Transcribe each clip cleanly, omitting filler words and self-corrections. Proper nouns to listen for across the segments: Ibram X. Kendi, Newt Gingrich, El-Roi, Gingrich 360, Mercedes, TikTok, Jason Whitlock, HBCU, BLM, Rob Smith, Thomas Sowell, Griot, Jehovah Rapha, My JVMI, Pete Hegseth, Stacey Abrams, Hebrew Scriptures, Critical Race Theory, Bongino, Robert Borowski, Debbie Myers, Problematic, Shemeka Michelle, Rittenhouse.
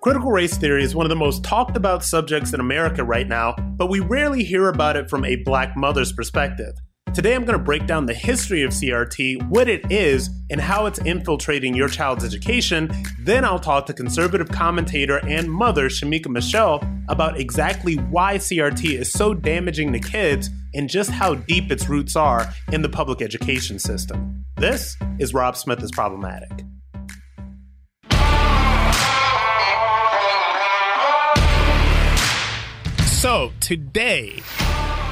Critical race theory is one of the most talked about subjects in America right now, but we rarely hear about it from a black mother's perspective. Today I'm going to break down the history of CRT, what it is, and how it's infiltrating your child's education. Then I'll talk to conservative commentator and mother Shemeka Michelle about exactly why CRT is so damaging to kids and just how deep its roots are in the public education system. This is Rob Smith is Problematic. So today,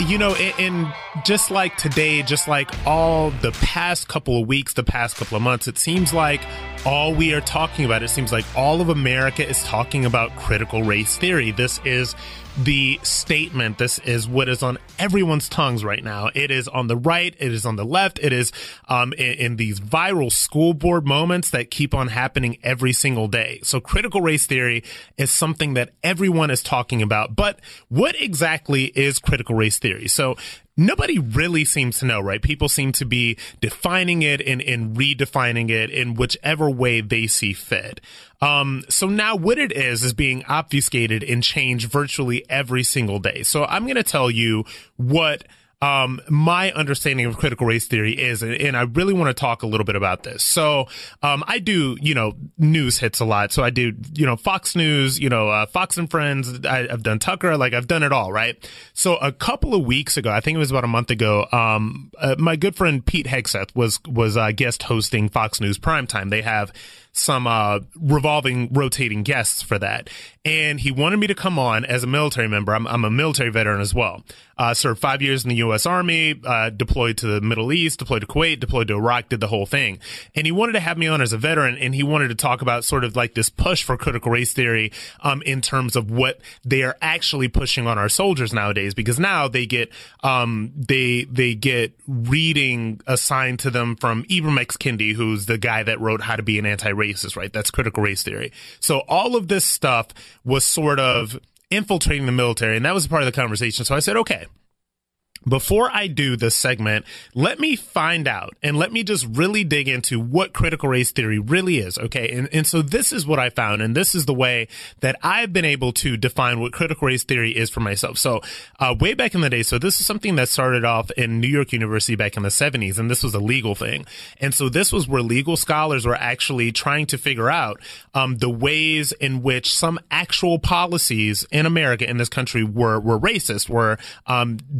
you know, in just like today, just like all the past couple of weeks, the past couple of months, it seems like all we are talking about, it seems like all of America is talking about critical race theory. This is the statement. This is what is on everyone's tongues right now. It is on the right. It is on the left. It is in these viral school board moments that keep on happening every single day. So critical race theory is something that everyone is talking about. But what exactly is critical race theory? So nobody really seems to know, right? People seem to be defining it and redefining it in whichever way they see fit. So now what it is being obfuscated and changed virtually every single day. So I'm going to tell you what my understanding of critical race theory is, and I really want to talk a little bit about this. So, I do, you know, news hits a lot. So I do, you know, Fox News, you know, Fox and Friends. I've done Tucker, like I've done it all, right? So a couple of weeks ago, I think it was about a month ago, my good friend Pete Hegseth was guest hosting Fox News Primetime. They have some rotating guests for that. And he wanted me to come on as a military member. I'm a military veteran as well. Served 5 years in the U.S. Army, deployed to the Middle East, deployed to Kuwait, deployed to Iraq, did the whole thing. And he wanted to have me on as a veteran, and he wanted to talk about sort of like this push for critical race theory in terms of what they are actually pushing on our soldiers nowadays, because now they get they get reading assigned to them from Ibram X. Kendi, who's the guy that wrote How to Be an Anti-Racist. Right? That's critical race theory. So all of this stuff was sort of infiltrating the military, and that was part of the conversation. So I said, okay, before I do this segment, let me find out and let me just really dig into what critical race theory really is. Okay. And so this is what I found. And this is the way that I've been able to define what critical race theory is for myself. So, way back in the day. So this is something that started off in New York University back in the 70s. And this was a legal thing. And so this was where legal scholars were actually trying to figure out, the ways in which some actual policies in America, in this country were racist, were,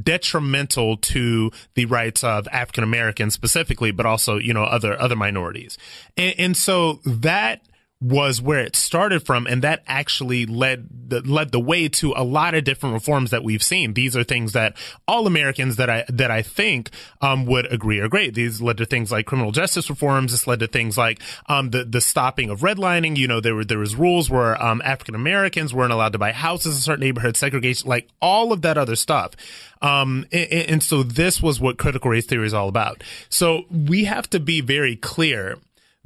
detrimental to the rights of African Americans specifically, but also, you know, other minorities. And so that was where it started from, and that actually led the way to a lot of different reforms that we've seen. These are things that all Americans that I think would agree are great. These led to things like criminal justice reforms. This led to things like the stopping of redlining. You know, there was rules where African Americans weren't allowed to buy houses in certain neighborhoods, segregation, like all of that other stuff. And so this was what critical race theory is all about. So we have to be very clear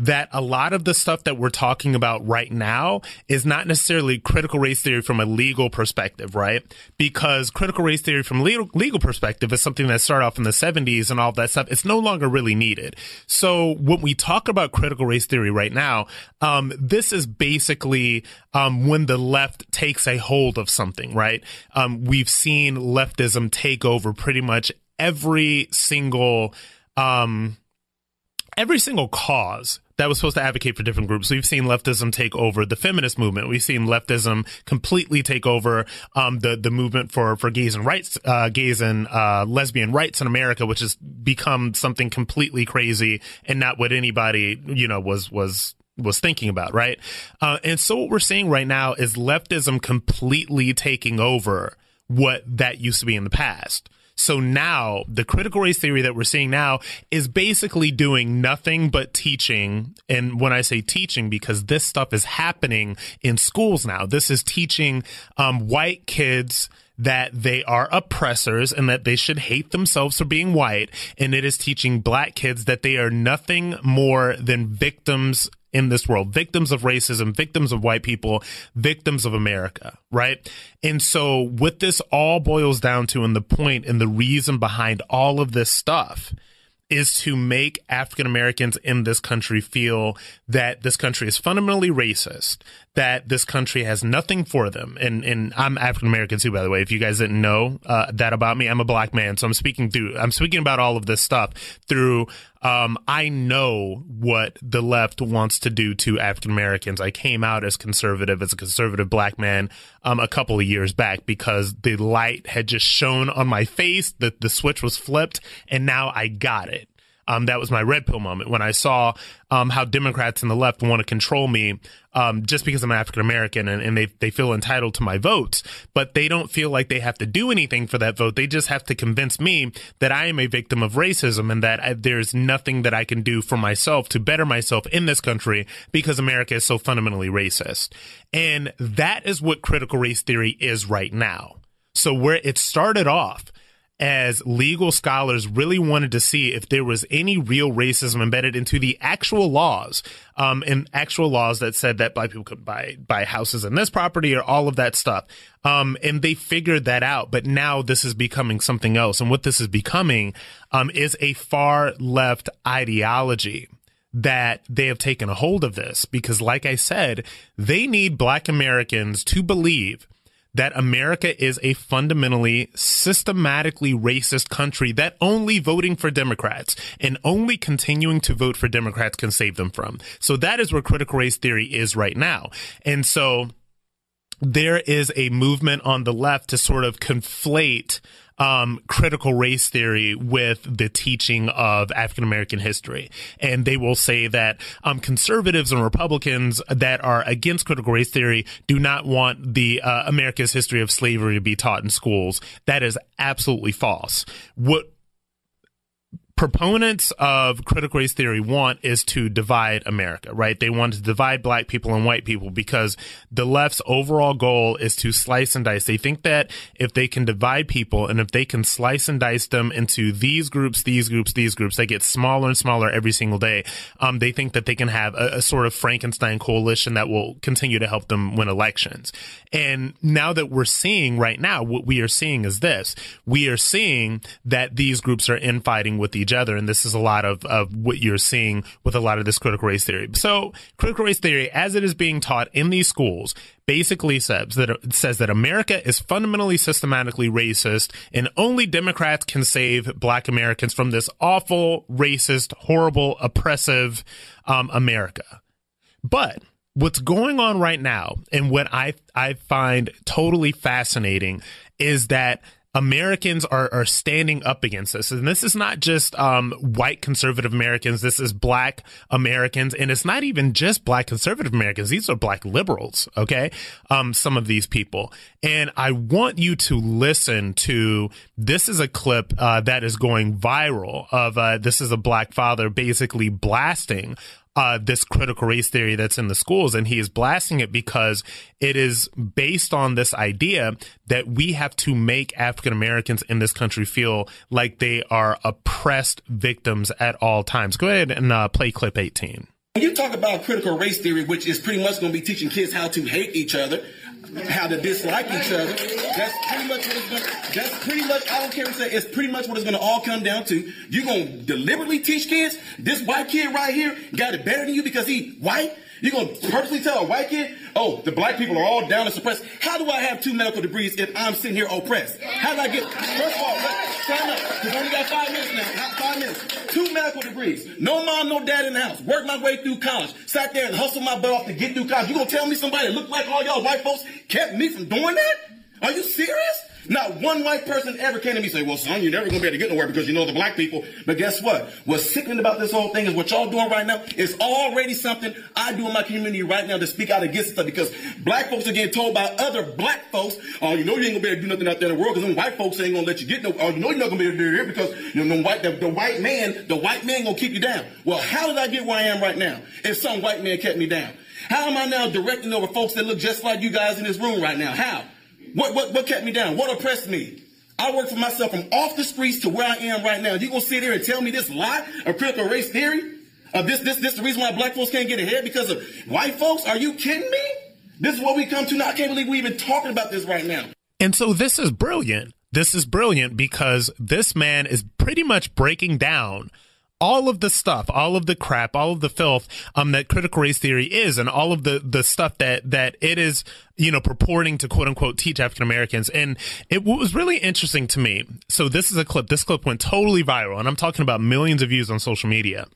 that a lot of the stuff that we're talking about right now is not necessarily critical race theory from a legal perspective, right? Because critical race theory from a legal perspective is something that started off in the 70s and all that stuff. It's no longer really needed. So when we talk about critical race theory right now, this is basically when the left takes a hold of something, right? We've seen leftism take over pretty much every single cause that was supposed to advocate for different groups. We've seen leftism take over the feminist movement. We've seen leftism completely take over the movement for gays and lesbian rights in America, which has become something completely crazy and not what anybody, you know, was thinking about, right? And so what we're seeing right now is leftism completely taking over what that used to be in the past. So now the critical race theory that we're seeing now is basically doing nothing but teaching. And when I say teaching, because this stuff is happening in schools now, this is teaching white kids that they are oppressors and that they should hate themselves for being white. And it is teaching black kids that they are nothing more than victims in this world, victims of racism, victims of white people, victims of America, right? And so what this all boils down to, and the point and the reason behind all of this stuff, is to make African Americans in this country feel that this country is fundamentally racist, that this country has nothing for them. And I'm African American too, by the way, if you guys didn't know that about me. I'm a black man, so I'm speaking about all of this stuff through I know what the left wants to do to African Americans. I came out as conservative, as a conservative black man, a couple of years back because the light had just shone on my face, that the switch was flipped, and now I got it. That was my red pill moment when I saw how Democrats and the left want to control me just because I'm African American, and they feel entitled to my votes, but they don't feel like they have to do anything for that vote. They just have to convince me that I am a victim of racism and that there's nothing that I can do for myself to better myself in this country because America is so fundamentally racist. And that is what critical race theory is right now. So where it started off as legal scholars really wanted to see if there was any real racism embedded into the actual laws, and actual laws that said that black people could buy houses in this property or all of that stuff. And they figured that out. But now this is becoming something else. And what this is becoming is a far left ideology that they have taken a hold of this because, like I said, they need black Americans to believe that America is a fundamentally, systematically racist country that only voting for Democrats and only continuing to vote for Democrats can save them from. So that is where critical race theory is right now. And so there is a movement on the left to sort of conflate critical race theory with the teaching of African American history. And they will say that conservatives and Republicans that are against critical race theory do not want the America's history of slavery to be taught in schools. That is absolutely false. What proponents of critical race theory want is to divide America, right? They want to divide black people and white people because the left's overall goal is to slice and dice. They think that if they can divide people and if they can slice and dice them into these groups, they get smaller and smaller every single day. They think that they can have a sort of Frankenstein coalition that will continue to help them win elections. And now that we're seeing right now, what we are seeing is this. We are seeing that these groups are infighting with each other, and this is a lot of what you're seeing with a lot of this critical race theory. So critical race theory, as it is being taught in these schools, basically says that America is fundamentally, systematically racist, and only Democrats can save black Americans from this awful, racist, horrible, oppressive America. But what's going on right now, and what I find totally fascinating, is that Americans are standing up against this. And this is not just white conservative Americans. This is black Americans. And it's not even just black conservative Americans. These are black liberals, okay? Some of these people. And I want you to listen to, this is a clip that is going viral of, this is a black father basically blasting this critical race theory that's in the schools, and he is blasting it because it is based on this idea that we have to make African Americans in this country feel like they are oppressed victims at all times. Go ahead and play clip 18. When you talk about critical race theory, which is pretty much going to be teaching kids how to hate each other, how to dislike each other, it's pretty much what it's going to all come down to. You're going to deliberately teach kids, this white kid right here got it better than you because he's white? You're going to purposely tell a white kid, oh, the black people are all down and suppressed. How do I have two medical degrees if I'm sitting here oppressed? How do I get, first of all, time up, because I only got 5 minutes now, 5 minutes. Two medical degrees, no mom, no dad in the house, worked my way through college, sat there and hustled my butt off to get through college. You going to tell me somebody that looked like all y'all white folks kept me from doing that? Are you serious? Not one white person ever came to me and said, well, son, you're never going to be able to get nowhere because you know the black people. But guess what? What's sickening about this whole thing is what y'all doing right now is already something I do in my community right now to speak out against stuff because black folks are getting told by other black folks, oh, you know you ain't going to be able to do nothing out there in the world because them white folks ain't going to let you get no, oh, you know you're not going to be able to do it here because you know, the white man going to keep you down. Well, how did I get where I am right now if some white man kept me down? How am I now directing over folks that look just like you guys in this room right now? How? What kept me down? What oppressed me? I worked for myself from off the streets to where I am right now. You gonna sit there and tell me this lie of critical race theory? Of this the reason why black folks can't get ahead because of white folks? Are you kidding me? This is what we come to now. I can't believe we're even talking about this right now. And so this is brilliant. This is brilliant because this man is pretty much breaking down all of the stuff, all of the crap, all of the filth that critical race theory is, and all of the stuff that it is, you know, purporting to quote unquote teach African Americans. And what was really interesting to me, so this is a clip. This clip went totally viral, and I'm talking about millions of views on social media.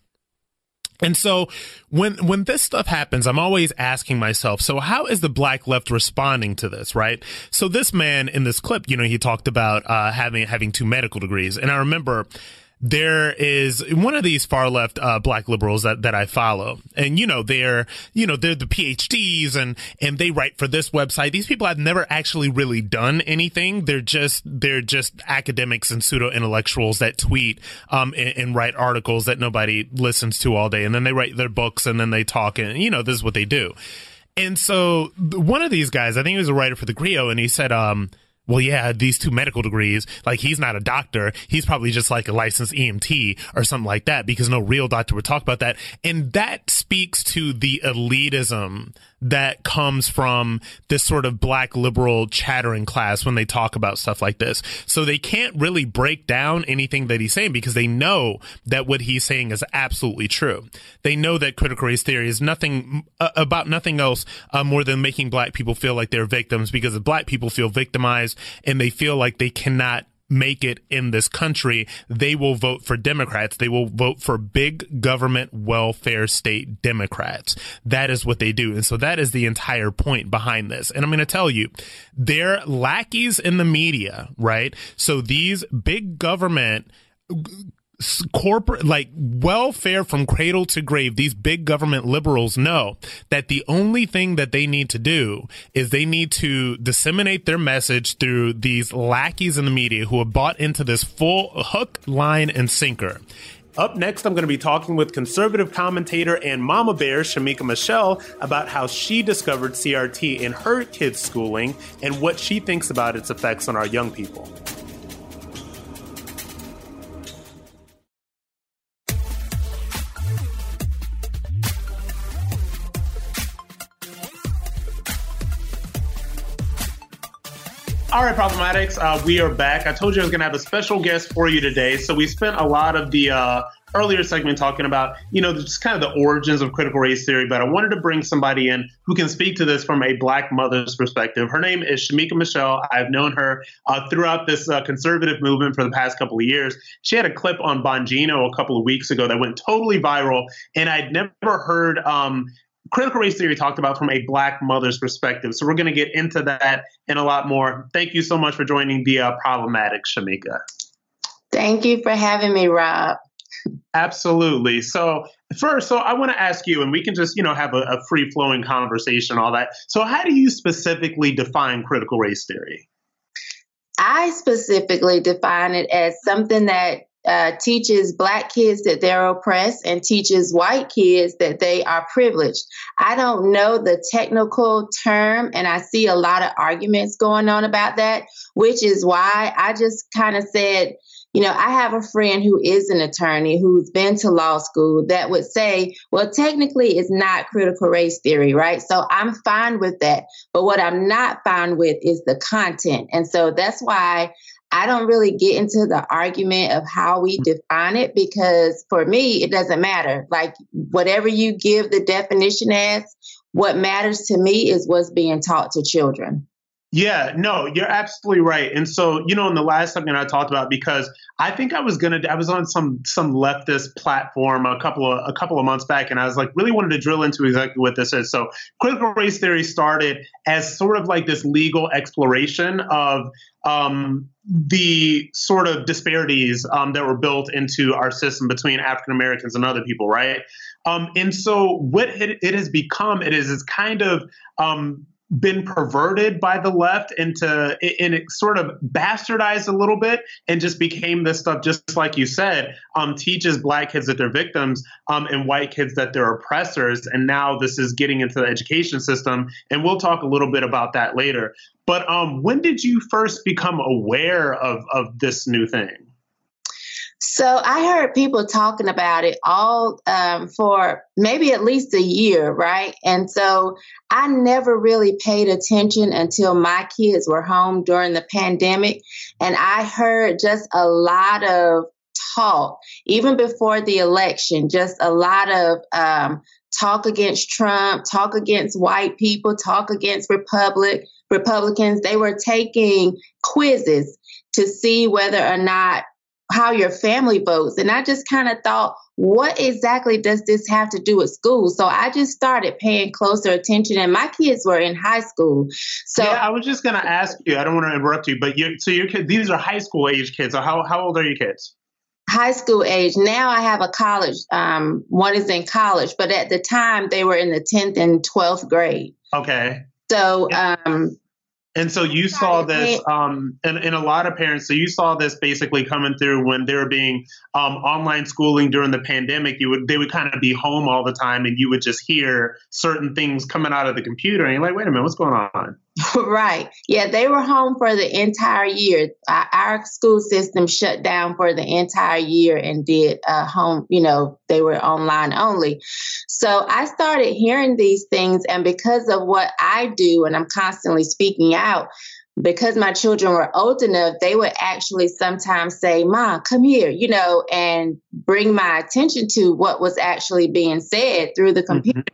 And so when this stuff happens, I'm always asking myself, so how is the black left responding to this, right? So this man in this clip, you know, he talked about having two medical degrees. And I remember there is one of these far left black liberals that I follow. And, you know, they're the PhDs and they write for this website. These people have never actually really done anything. They're just academics and pseudo intellectuals that tweet and write articles that nobody listens to all day. And then they write their books and then they talk. And, you know, this is what they do. And so one of these guys, I think he was a writer for the Griot, and he said, well, yeah, these two medical degrees, like, he's not a doctor. He's probably just like a licensed EMT or something like that, because no real doctor would talk about that. And that speaks to the elitism that comes from this sort of black liberal chattering class when they talk about stuff like this. So they can't really break down anything that he's saying because they know that what he's saying is absolutely true. They know that critical race theory is nothing about nothing else more than making black people feel like they're victims, because if black people feel victimized and they feel like they cannot make it in this country, they will vote for Democrats. They will vote for big government welfare state Democrats. That is what they do. And so that is the entire point behind this. And I'm going to tell you, they're lackeys in the media, right? So these big government corporate, like, welfare from cradle to grave, these big government liberals know that the only thing that they need to do is they need to disseminate their message through these lackeys in the media who have bought into this full hook, line, and sinker. Up next, I'm going to be talking with conservative commentator and mama bear Shemeka Michelle about how she discovered CRT in her kids' schooling and what she thinks about its effects on our young people. All right, Problematics, we are back. I told you I was going to have a special guest for you today. So we spent a lot of the earlier segment talking about, you know, just kind of the origins of critical race theory. But I wanted to bring somebody in who can speak to this from a black mother's perspective. Her name is Shemeka Michelle. I've known her throughout this conservative movement for the past couple of years. She had a clip on Bongino a couple of weeks ago that went totally viral. And I'd never heard critical race theory talked about from a black mother's perspective. So we're going to get into that and a lot more. Thank you so much for joining the Problematic, Shemeka. Thank you for having me, Rob. Absolutely. So first, I want to ask you, and we can just, you know, have a free flowing conversation, all that. So how do you specifically define critical race theory? I specifically define it as something that teaches black kids that they're oppressed and teaches white kids that they are privileged. I don't know the technical term, and I see a lot of arguments going on about that, which is why I just kind of said, you know, I have a friend who is an attorney who's been to law school that would say, well, technically it's not critical race theory, right? So I'm fine with that. But what I'm not fine with is the content. And so that's why I don't really get into the argument of how we define it, because for me, it doesn't matter. Like, whatever you give the definition as, what matters to me is what's being taught to children. Yeah, no, you're absolutely right. And so, you know, in the last segment I talked about, because I think I was on some leftist platform a couple of months back, and I was like, really wanted to drill into exactly what this is. So critical race theory started as sort of like this legal exploration of the sort of disparities that were built into our system between African Americans and other people, right? And so what it has become, it is kind of been perverted by the left into, and it sort of bastardized a little bit and just became this stuff, just like you said, teaches black kids that they're victims and white kids that they're oppressors. And now this is getting into the education system. And we'll talk a little bit about that later. But when did you first become aware of this new thing? So I heard people talking about it all for maybe at least a year, right? And so I never really paid attention until my kids were home during the pandemic. And I heard just a lot of talk, even before the election, just a lot of talk against Trump, talk against white people, talk against Republicans. They were taking quizzes to see whether or not how your family votes. And I just kind of thought, what exactly does this have to do with school? So I just started paying closer attention, and my kids were in high school. So yeah, I was just going to ask you, I don't want to interrupt you, but so your kids, these are high school age kids. So how old are your kids? High school age. Now I have a college, one is in college, but at the time they were in the 10th and 12th grade. Okay. So, and so you saw this, and a lot of parents, so you saw this basically coming through when they were being online schooling during the pandemic. They would kind of be home all the time, and you would just hear certain things coming out of the computer, and you're like, wait a minute, what's going on? Right. Yeah, they were home for the entire year. Our school system shut down for the entire year and did home, you know, they were online only. So I started hearing these things, and because of what I do, and I'm constantly speaking out, because my children were old enough, they would actually sometimes say, Mom, come here, you know, and bring my attention to what was actually being said through the computer. Mm-hmm.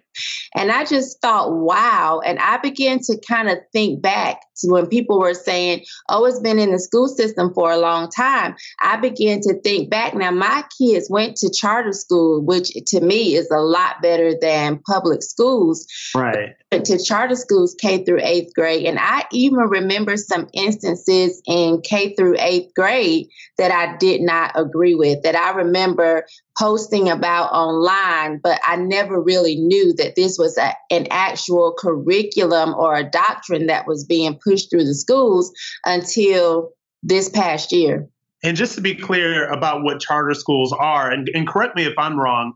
And I just thought, wow. And I began to kind of think back to when people were saying, oh, it's been in the school system for a long time. I began to think back. Now, my kids went to charter school, which to me is a lot better than public schools. Right. To charter schools, K through eighth grade. And I even remember some instances in K through eighth grade that I did not agree with, that I remember posting about online, but I never really knew that this was an actual curriculum or a doctrine that was being pushed through the schools until this past year. And just to be clear about what charter schools are, and correct me if I'm wrong,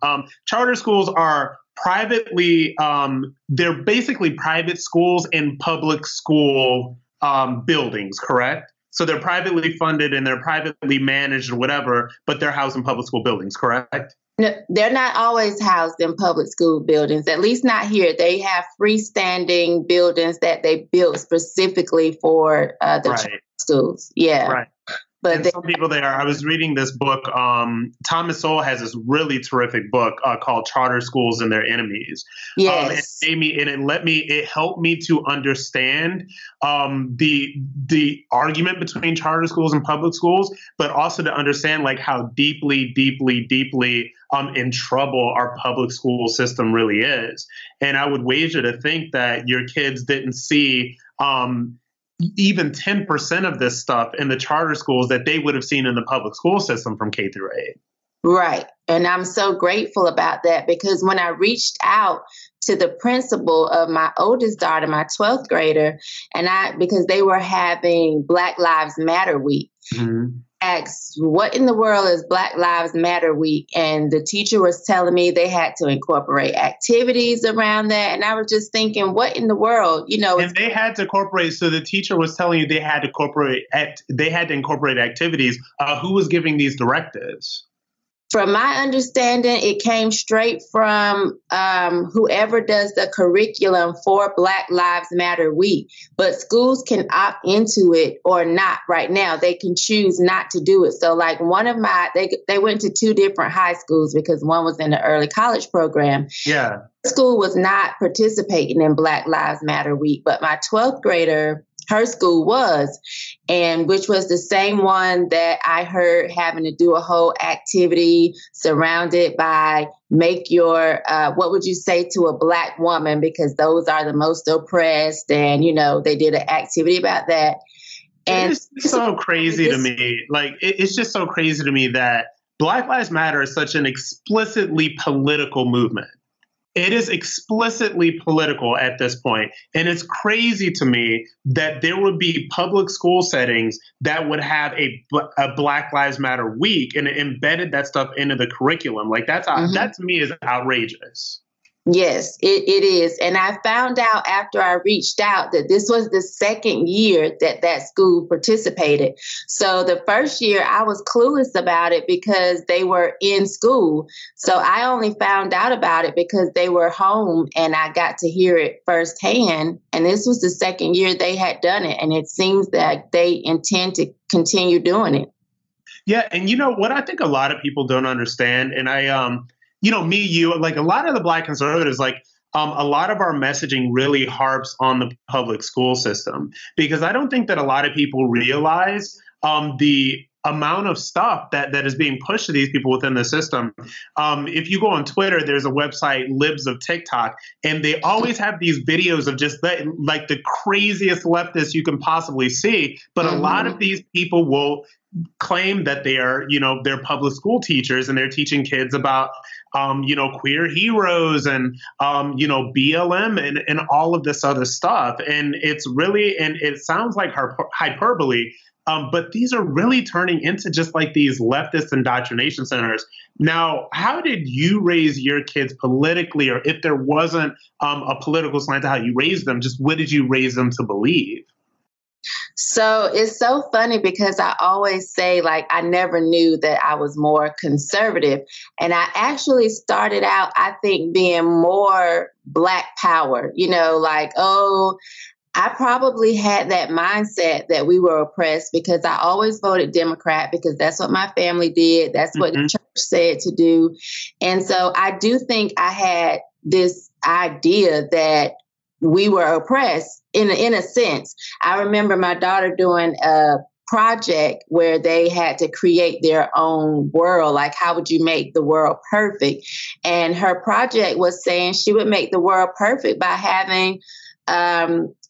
charter schools are privately, they're basically private schools in public school buildings, correct? So they're privately funded and they're privately managed or whatever, but they're housed in public school buildings, correct? No, they're not always housed in public school buildings, at least not here. They have freestanding buildings that they built specifically for the right. schools. Yeah. Right. But some people there, I was reading this book. Thomas Sowell has this really terrific book called Charter Schools and Their Enemies. Yes. It helped me to understand the argument between charter schools and public schools, but also to understand like how deeply in trouble our public school system really is. And I would wager to think that your kids didn't see even 10% of this stuff in the charter schools that they would have seen in the public school system from K through 8. Right. And I'm so grateful about that, because when I reached out to the principal of my oldest daughter, my 12th grader, because they were having Black Lives Matter Week, mm-hmm. asked, what in the world is Black Lives Matter Week? And the teacher was telling me they had to incorporate activities around that. And I was just thinking, what in the world, you know? And they had to incorporate. So the teacher was telling you they had to incorporate activities. Who was giving these directives? From my understanding, it came straight from whoever does the curriculum for Black Lives Matter Week. But schools can opt into it or not right now. They can choose not to do it. So like they went to two different high schools because one was in the early college program. Yeah. School was not participating in Black Lives Matter Week, but my 12th grader, her school was, and which was the same one that I heard having to do a whole activity surrounded by make your, what would you say to a Black woman, because those are the most oppressed, and, you know, they did an activity about that. And it's so crazy to me. Like, it's just so crazy to me that Black Lives Matter is such an explicitly political movement. It is explicitly political at this point. And it's crazy to me that there would be public school settings that would have a Black Lives Matter week and embedded that stuff into the curriculum. Like that to me is outrageous. Yes, it is. And I found out after I reached out that this was the second year that school participated. So the first year I was clueless about it because they were in school. So I only found out about it because they were home and I got to hear it firsthand. And this was the second year they had done it. And it seems that they intend to continue doing it. Yeah. And you know what I think a lot of people don't understand, and I, you know, me, you, like a lot of the Black conservatives, like a lot of our messaging really harps on the public school system, because I don't think that a lot of people realize the amount of stuff that is being pushed to these people within the system. If you go on Twitter, there's a website, Libs of TikTok, and they always have these videos of just like the craziest leftists you can possibly see. But a lot of these people will claim that they are, you know, they're public school teachers and they're teaching kids about, you know, queer heroes and, you know, BLM and all of this other stuff. And it's really, and it sounds like hyperbole, but these are really turning into just like these leftist indoctrination centers. Now, how did you raise your kids politically, or if there wasn't a political slant to how you raised them, just what did you raise them to believe? So it's so funny because I always say, like, I never knew that I was more conservative. And I actually started out, I think, being more Black power, you know, like, oh, I probably had that mindset that we were oppressed because I always voted Democrat because that's what my family did. That's what the church said to do. And so I do think I had this idea that we were oppressed in a sense. I remember my daughter doing a project where they had to create their own world. Like, how would you make the world perfect? And her project was saying she would make the world perfect by having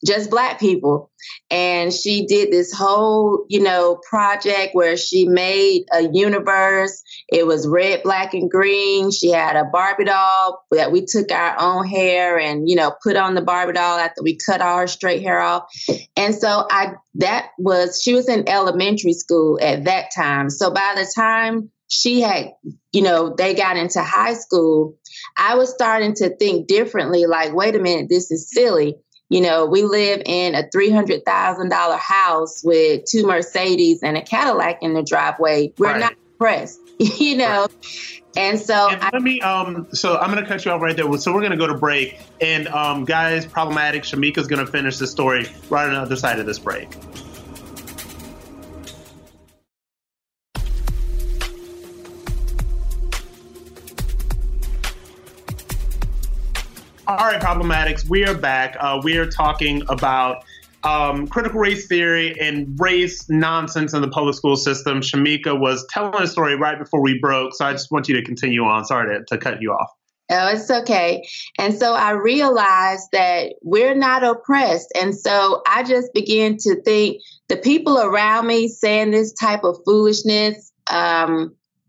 just Black people. And she did this whole, you know, project where she made a universe. It was red, black, and green. She had a Barbie doll that we took our own hair and, you know, put on the Barbie doll after we cut all her straight hair off. And so she was in elementary school at that time. So by the time she had, you know, they got into high school, I was starting to think differently. Like, wait a minute, this is silly. You know, we live in a $300,000 house with two Mercedes and a Cadillac in the driveway. We're not oppressed, you know. Right. And so so I'm going to cut you off right there. So we're going to go to break. And guys, Problematic, Shemeka's going to finish the story right on the other side of this break. All right, Problematics, we are back. We are talking about critical race theory and race nonsense in the public school system. Shemeka was telling a story right before we broke, so I just want you to continue on. Sorry to cut you off. Oh, it's okay. And so I realized that we're not oppressed. And so I just began to think the people around me saying this type of foolishness,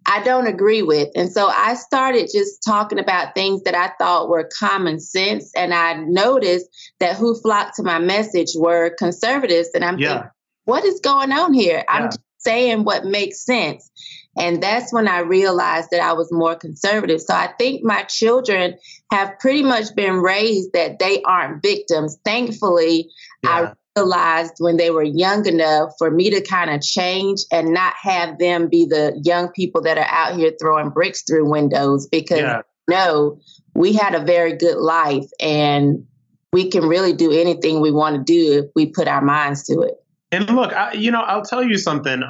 I don't agree with. And so I started just talking about things that I thought were common sense. And I noticed that who flocked to my message were conservatives. And I'm thinking, what is going on here? Yeah. I'm just saying what makes sense. And that's when I realized that I was more conservative. So I think my children have pretty much been raised that they aren't victims. Thankfully, I realized when they were young enough for me to kind of change and not have them be the young people that are out here throwing bricks through windows, because no, we had a very good life and we can really do anything we want to do if we put our minds to it. And look, I'll tell you something.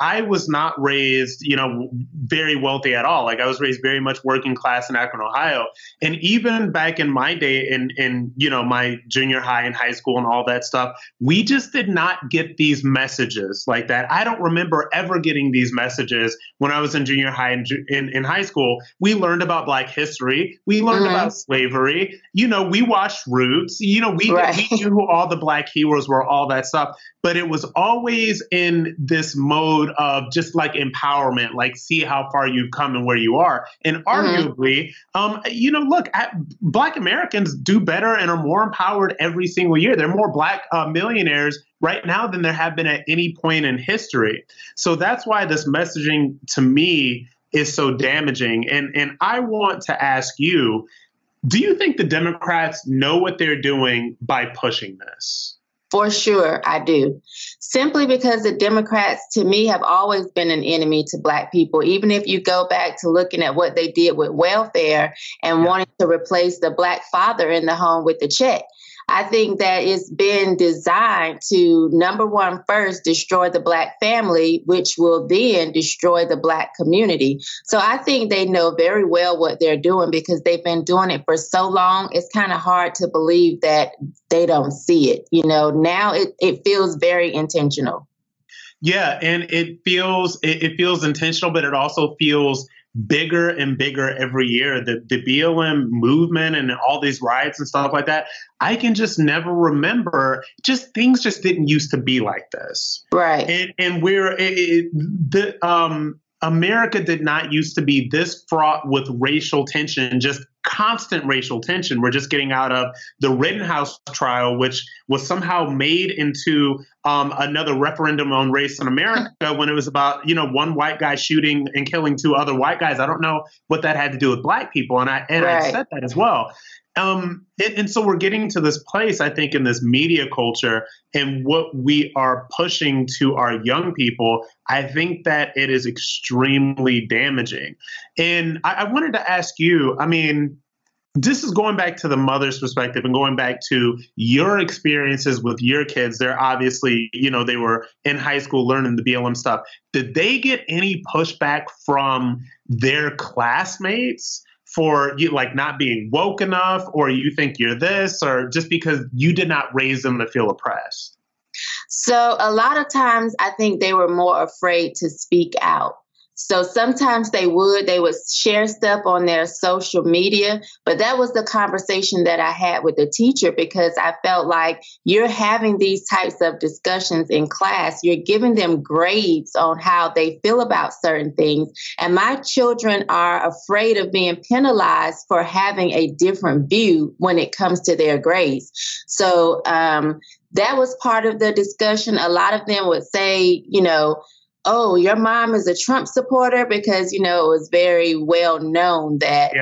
I was not raised, you know, very wealthy at all. Like, I was raised very much working class in Akron, Ohio. And even back in my day in, you know, my junior high and high school and all that stuff, we just did not get these messages like that. I don't remember ever getting these messages when I was in junior high and in high school. We learned about Black history. We learned about slavery. You know, we watched Roots. You know, we knew who all the Black heroes were, all that stuff. But it was always in this mode of just like empowerment, like see how far you've come and where you are. And arguably, you know, look, Black Americans do better and are more empowered every single year. There are more Black millionaires right now than there have been at any point in history. So that's why this messaging to me is so damaging. And I want to ask you, do you think the Democrats know what they're doing by pushing this? For sure, I do. Simply because the Democrats, to me, have always been an enemy to Black people. Even if you go back to looking at what they did with welfare and wanting to replace the Black father in the home with the check. I think that it's been designed to, number one, first destroy the Black family, which will then destroy the Black community. So I think they know very well what they're doing because they've been doing it for so long. It's kind of hard to believe that they don't see it. You know, now it feels very intentional. Yeah, and it feels intentional, but it also feels bigger and bigger every year. The BLM movement and all these riots and stuff like that, I can just never remember. Just things just didn't used to be like this. Right. And America did not used to be this fraught with racial tension, just constant racial tension. We're just getting out of the Rittenhouse trial, which was somehow made into another referendum on race in America when it was about, you know, one white guy shooting and killing two other white guys. I don't know what that had to do with Black people. And I said that as well. And so we're getting to this place, I think, in this media culture and what we are pushing to our young people. I think that it is extremely damaging. And I wanted to ask you, I mean, this is going back to the mother's perspective and going back to your experiences with your kids. They're obviously, you know, they were in high school learning the BLM stuff. Did they get any pushback from their classmates for you, like, not being woke enough, or you think you're this, or just because you did not raise them to feel oppressed? So a lot of times I think they were more afraid to speak out. So sometimes they would share stuff on their social media, but that was the conversation that I had with the teacher, because I felt like you're having these types of discussions in class. You're giving them grades on how they feel about certain things. And my children are afraid of being penalized for having a different view when it comes to their grades. So that was part of the discussion. A lot of them would say, you know, oh, your mom is a Trump supporter, because, you know, it was very well known that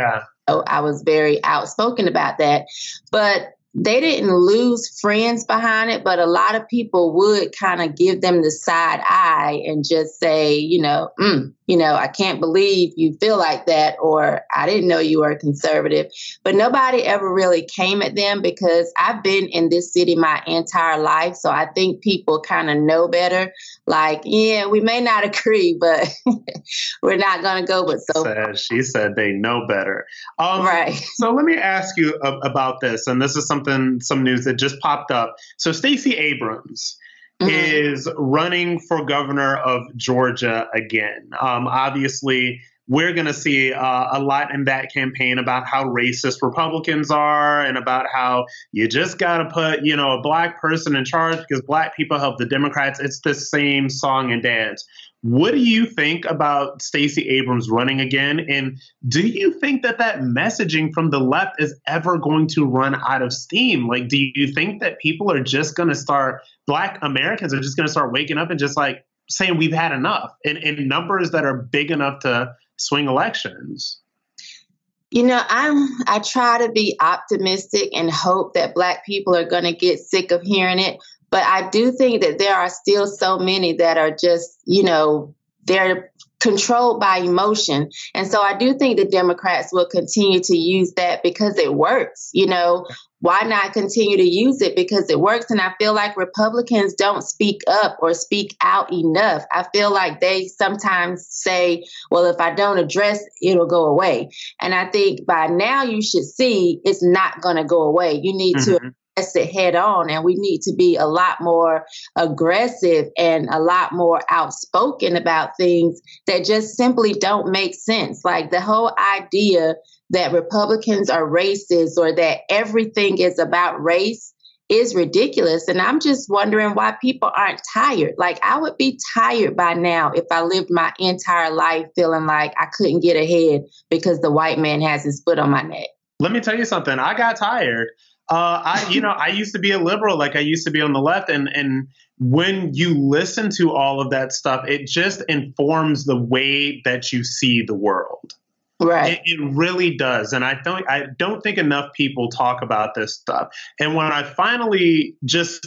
I was very outspoken about that. But they didn't lose friends behind it. But a lot of people would kind of give them the side eye and just say, you know, I can't believe you feel like that, or I didn't know you were a conservative. But nobody ever really came at them, because I've been in this city my entire life. So I think people kind of know better. Like, yeah, we may not agree, but we're not going to go with so far. She said they know better. Right. So let me ask you about this. And this is some news that just popped up. So Stacey Abrams is running for governor of Georgia again. Obviously, we're going to see a lot in that campaign about how racist Republicans are, and about how you just got to put, you know, a Black person in charge because Black people help the Democrats. It's the same song and dance. What do you think about Stacey Abrams running again? And do you think that that messaging from the left is ever going to run out of steam? Like, do you think that people are just going to start, Black Americans are just going to start waking up and just like saying we've had enough in numbers that are big enough to swing elections? You know, I try to be optimistic and hope that Black people are going to get sick of hearing it. But I do think that there are still so many that are just, you know, they're controlled by emotion. And so I do think the Democrats will continue to use that because it works. You know, why not continue to use it because it works? And I feel like Republicans don't speak up or speak out enough. I feel like they sometimes say, well, if I don't address, it'll go away. And I think by now you should see it's not going to go away. You need to it head on, and we need to be a lot more aggressive and a lot more outspoken about things that just simply don't make sense. Like the whole idea that Republicans are racist or that everything is about race is ridiculous. And I'm just wondering why people aren't tired. Like, I would be tired by now if I lived my entire life feeling like I couldn't get ahead because the white man has his foot on my neck. Let me tell you something. I got tired. I used to be a liberal, like I used to be on the left. And when you listen to all of that stuff, it just informs the way that you see the world. Right. It really does. And I don't think enough people talk about this stuff. And when I finally just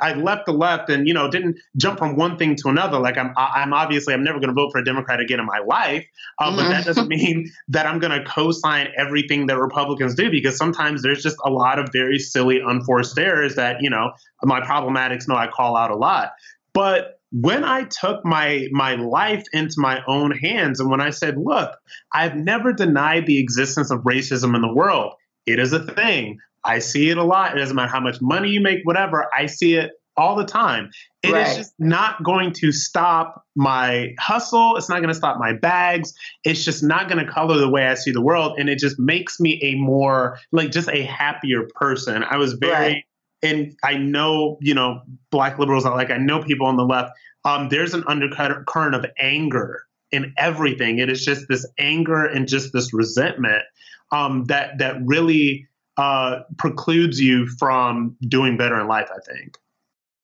I left and, you know, didn't jump from one thing to another. Like I'm never going to vote for a Democrat again in my life. But that doesn't mean that I'm going to co-sign everything that Republicans do, because sometimes there's just a lot of very silly, unforced errors that, you know, my problematics know I call out a lot. But when I took my life into my own hands and when I said, look, I've never denied the existence of racism in the world. It is a thing. I see it a lot. It doesn't matter how much money you make, whatever. I see it all the time. It Right. is just not going to stop my hustle. It's not going to stop my bags. It's just not going to color the way I see the world. And it just makes me a more, like, just a happier person. I was very... Right. And I know, you know, Black liberals are like, I know people on the left. There's an undercurrent of anger in everything. It is just this anger and just this resentment that really precludes you from doing better in life, I think.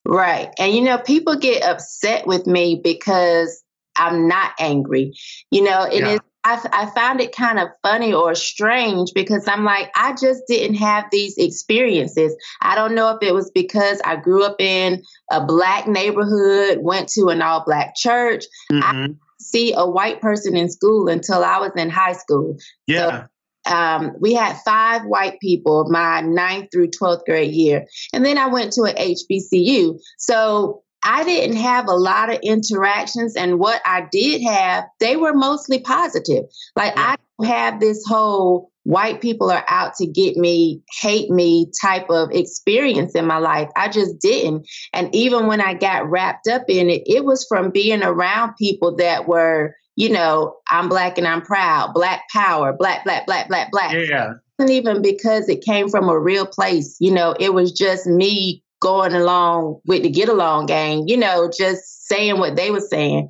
Right. And, you know, people get upset with me because I'm not angry. You know, it is. I found it kind of funny or strange because I'm like, I just didn't have these experiences. I don't know if it was because I grew up in a Black neighborhood, went to an all Black church. Mm-hmm. I didn't see a white person in school until I was in high school. Yeah. So, we had 5 white people my 9th through 12th grade year. And then I went to an HBCU. So I didn't have a lot of interactions, and what I did have, they were mostly positive. Like, yeah. I don't have this whole white people are out to get me, hate me type of experience in my life. I just didn't. And even when I got wrapped up in it, it was from being around people that were, you know, I'm Black and I'm proud, Black power, Black, Black, Black, Black, Black. Yeah. It wasn't even because it came from a real place. You know, it was just me going along with the get along gang, you know, just saying what they were saying.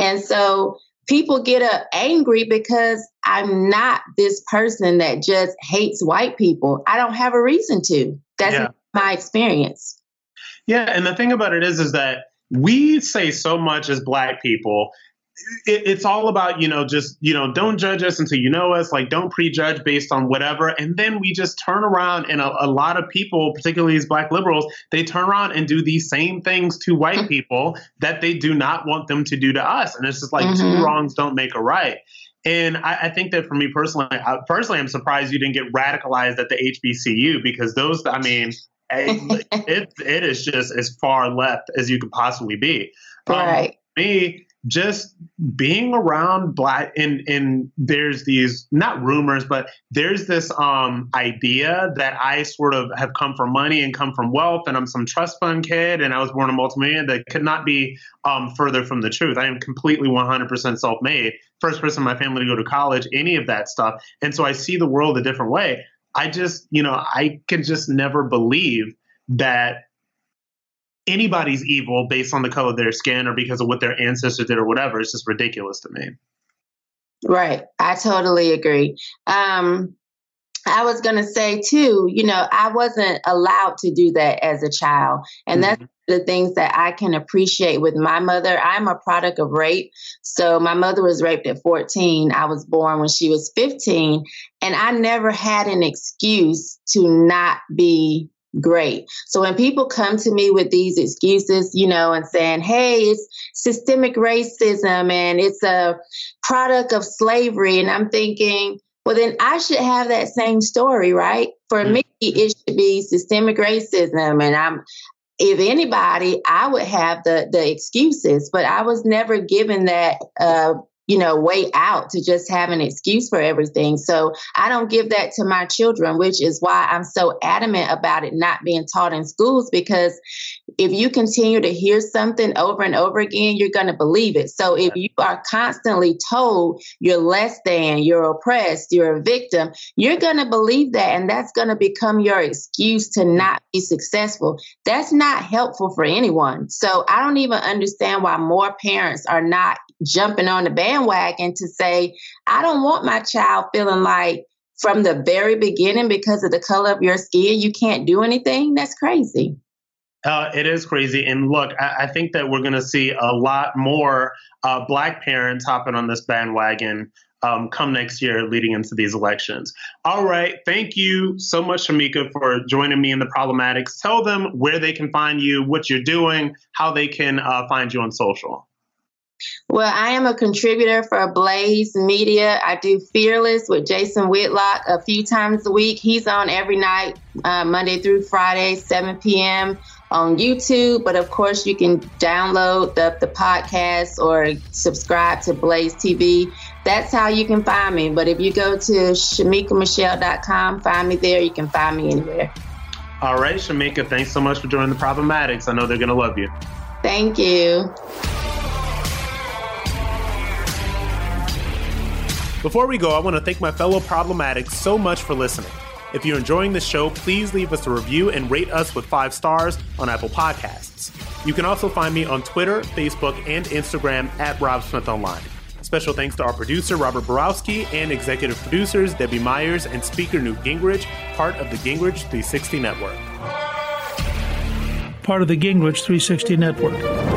And so people get up angry because I'm not this person that just hates white people. I don't have a reason to. That's not my experience. Yeah. And the thing about it is that we say so much as Black people. It's all about, you know, just, you know, don't judge us until you know us, like, don't prejudge based on whatever. And then we just turn around, and a lot of people, particularly these Black liberals, they turn around and do these same things to white people that they do not want them to do to us. And it's just like, two wrongs don't make a right. And I think that for me personally, I'm surprised you didn't get radicalized at the HBCU, because those, I mean, it is just as far left as you could possibly be. Right. Me, just being around Black, and there's these, not rumors, but there's this idea that I sort of have come from money and come from wealth, and I'm some trust fund kid, and I was born a multimillionaire. That could not be further from the truth. I am completely 100% self-made, first person in my family to go to college, any of that stuff. And so I see the world a different way. I just, you know, I can just never believe that anybody's evil based on the color of their skin or because of what their ancestors did or whatever. It's just ridiculous to me. Right. I totally agree. I was going to say too, you know, I wasn't allowed to do that as a child. And that's the things that I can appreciate with my mother. I'm a product of rape. So my mother was raped at 14. I was born when she was 15, and I never had an excuse to not be great. So when people come to me with these excuses, you know, and saying, hey, it's systemic racism and it's a product of slavery. And I'm thinking, well, then I should have that same story, right? For me, it should be systemic racism. And if anybody, I would have the excuses, but I was never given that, you know, way out to just have an excuse for everything. So I don't give that to my children, which is why I'm so adamant about it not being taught in schools, because if you continue to hear something over and over again, you're going to believe it. So if you are constantly told you're less than, you're oppressed, you're a victim, you're going to believe that. And that's going to become your excuse to not be successful. That's not helpful for anyone. So I don't even understand why more parents are not jumping on the bandwagon to say, I don't want my child feeling like from the very beginning, because of the color of your skin, you can't do anything. That's crazy. It is crazy. And look, I think that we're going to see a lot more Black parents hopping on this bandwagon come next year leading into these elections. All right. Thank you so much, Shemeka, for joining me in the Problematics. Tell them where they can find you, what you're doing, how they can find you on social. Well, I am a contributor for Blaze Media. I do Fearless with Jason Whitlock a few times a week. He's on every night, Monday through Friday, 7 p.m. on YouTube. But of course, you can download the podcast or subscribe to Blaze TV. That's how you can find me. But if you go to ShemekaMichelle.com, find me there. You can find me anywhere. All right, Shemeka, thanks so much for joining the Problematics. I know they're going to love you. Thank you. Before we go, I want to thank my fellow Problematics so much for listening. If you're enjoying the show, please leave us a review and rate us with 5 stars on Apple Podcasts. You can also find me on Twitter, Facebook, and Instagram at Rob Smith Online. Special thanks to our producer, Robert Borowski, and executive producers, Debbie Myers and speaker Newt Gingrich, part of the Gingrich 360 Network. Part of the Gingrich 360 Network.